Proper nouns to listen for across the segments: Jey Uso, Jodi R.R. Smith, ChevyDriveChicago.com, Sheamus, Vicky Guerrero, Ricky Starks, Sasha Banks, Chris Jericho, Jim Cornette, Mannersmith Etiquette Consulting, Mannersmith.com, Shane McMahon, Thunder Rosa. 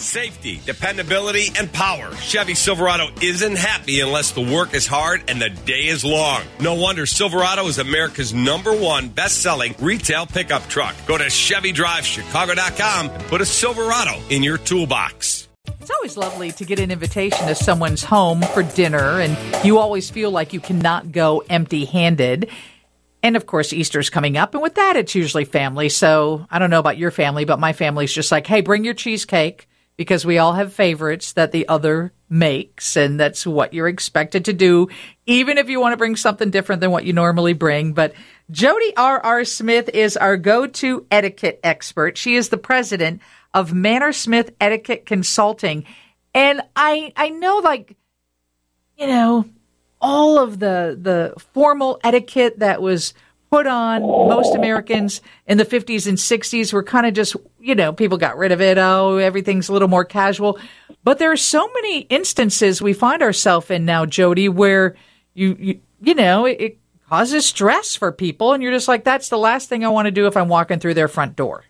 Safety, dependability, and power. Chevy Silverado isn't happy unless the work is hard and the day is long. No wonder Silverado is America's #1 best-selling retail pickup truck. Go to ChevyDriveChicago.com and put a Silverado in your toolbox. It's always lovely to get an invitation to someone's home for dinner, and you always feel like you cannot go empty-handed. And, of course, Easter's coming up, and with that, it's usually family. So I don't know about your family, but my family's just like, hey, bring your cheesecake, because we all have favorites that the other makes, and that's what you're expected to do, even if you want to bring something different than what you normally bring. But Jodi R.R. Smith is our go-to etiquette expert. She is the president of Mannersmith Etiquette Consulting. And I know, like, you know, all of the formal etiquette that was put on most Americans in the 50s and 60s were kind of just, you know, people got rid of it. Oh, everything's a little more casual. But there are so many instances we find ourselves in now, Jodi, where you know, it causes stress for people. And you're just like, that's the last thing I want to do if I'm walking through their front door.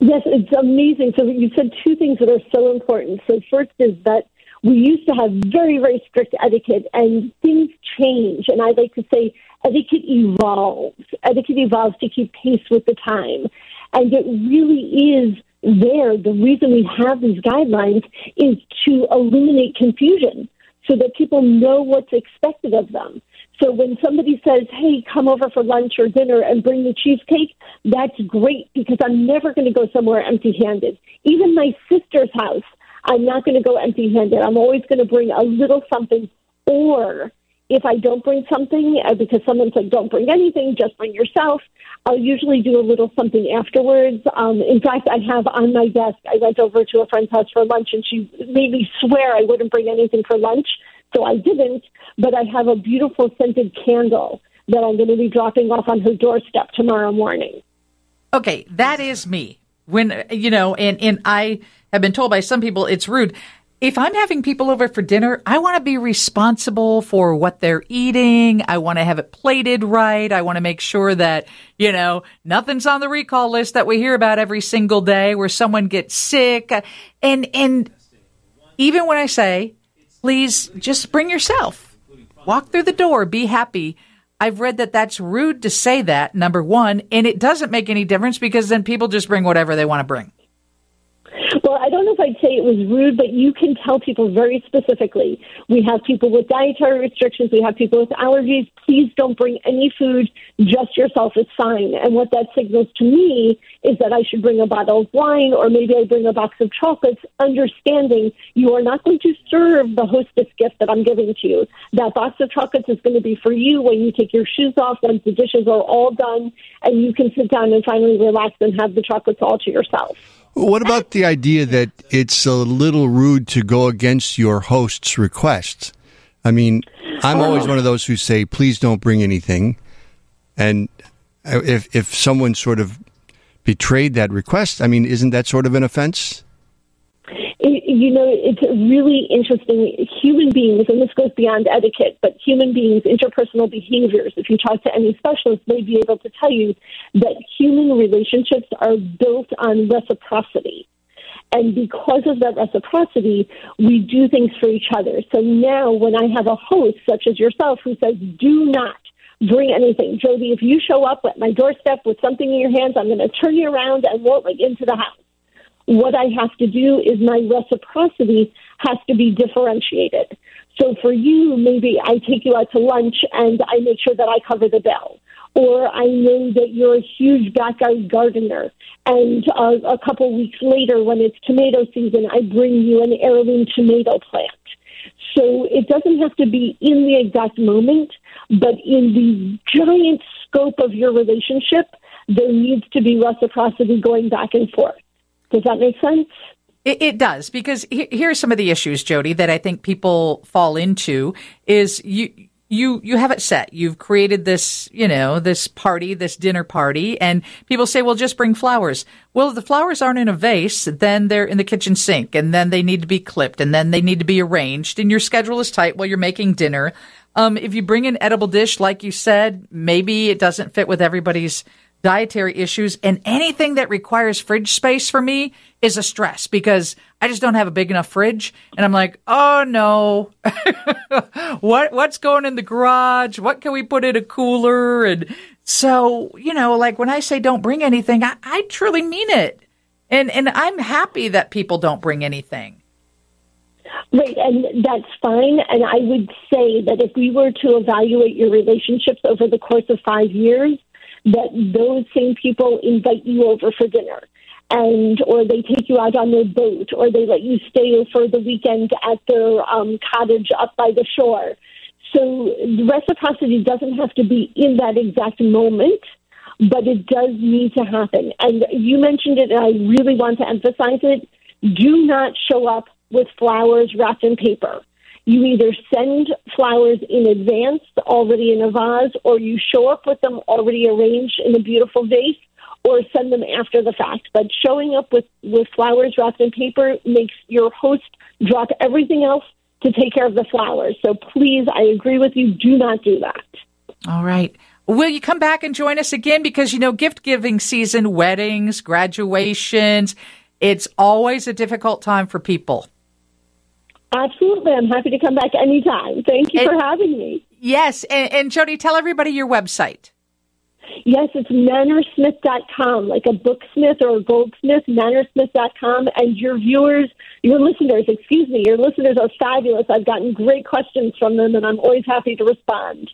Yes, it's amazing. So you said two things that are so important. So first is that we used to have very, very strict etiquette, and things change. And I like to say etiquette evolves. Etiquette evolves to keep pace with the time. And it really is there. The reason we have these guidelines is to eliminate confusion so that people know what's expected of them. So when somebody says, hey, come over for lunch or dinner and bring the cheesecake, that's great, because I'm never going to go somewhere empty-handed. Even my sister's house, I'm not going to go empty-handed. I'm always going to bring a little something. Or if I don't bring something, because someone's like, don't bring anything, just bring yourself, I'll usually do a little something afterwards. In fact, I have on my desk, I went over to a friend's house for lunch, and she made me swear I wouldn't bring anything for lunch, so I didn't, but I have a beautiful scented candle that I'm going to be dropping off on her doorstep tomorrow morning. Okay, that is me. When, you know, and I have been told by some people it's rude. If I'm having people over for dinner, I want to be responsible for what they're eating. I want to have it plated right. I want to make sure that, you know, nothing's on the recall list that we hear about every single day where someone gets sick. And even when I say, please just bring yourself, walk through the door, be happy, I've read that that's rude to say that, number one, and it doesn't make any difference because then people just bring whatever they want to bring. Well, I don't know if I'd say it was rude, but you can tell people very specifically. We have people with dietary restrictions. We have people with allergies. Please don't bring any food. Just yourself is fine. And what that signals to me is that I should bring a bottle of wine, or maybe I bring a box of chocolates, understanding you are not going to serve the hostess gift that I'm giving to you. That box of chocolates is going to be for you when you take your shoes off, once the dishes are all done, and you can sit down and finally relax and have the chocolates all to yourself. What about the idea that it's a little rude to go against your host's requests? I mean, I'm always one of those who say, please don't bring anything. And if someone sort of betrayed that request, I mean, isn't that sort of an offense? You know, it's really interesting. Human beings, and this goes beyond etiquette, but human beings, interpersonal behaviors, if you talk to any specialist, they'd be able to tell you that human relationships are built on reciprocity. And because of that reciprocity, we do things for each other. So now when I have a host, such as yourself, who says, do not bring anything. Jodi, if you show up at my doorstep with something in your hands, I'm going to turn you around and won't let you into the house. What I have to do is my reciprocity has to be differentiated. So for you, maybe I take you out to lunch and I make sure that I cover the bill. Or I know that you're a huge backyard gardener, and a couple weeks later when it's tomato season, I bring you an heirloom tomato plant. So it doesn't have to be in the exact moment, but in the giant scope of your relationship, there needs to be reciprocity going back and forth. Does that make sense? It does, because here are some of the issues, Jodi, that I think people fall into is you have it set. You've created this, you know, this party, this dinner party, and people say, well, just bring flowers. Well, if the flowers aren't in a vase, then they're in the kitchen sink, and then they need to be clipped, and then they need to be arranged, and your schedule is tight while you're making dinner. If you bring an edible dish, like you said, maybe it doesn't fit with everybody's dietary issues, and anything that requires fridge space for me is a stress because I just don't have a big enough fridge. And I'm like, oh no, what's going in the garage? What can we put in a cooler? And so, you know, like when I say don't bring anything, I truly mean it. And I'm happy that people don't bring anything. Right, and that's fine. And I would say that if we were to evaluate your relationships over the course of 5 years, that those same people invite you over for dinner, and or they take you out on their boat, or they let you stay for the weekend at their cottage up by the shore. So the reciprocity doesn't have to be in that exact moment, but it does need to happen. And you mentioned it, and I really want to emphasize it. Do not show up with flowers wrapped in paper. You either send flowers in advance, already in a vase, or you show up with them already arranged in a beautiful vase, or send them after the fact. But showing up with flowers wrapped in paper makes your host drop everything else to take care of the flowers. So please, I agree with you, do not do that. All right. Will you come back and join us again? Because, you know, gift giving season, weddings, graduations, it's always a difficult time for people. Absolutely. I'm happy to come back anytime. Thank you for having me. Yes. And Jodi, tell everybody your website. Yes, it's Mannersmith.com, like a booksmith or a goldsmith, Mannersmith.com. And your listeners are fabulous. I've gotten great questions from them, and I'm always happy to respond.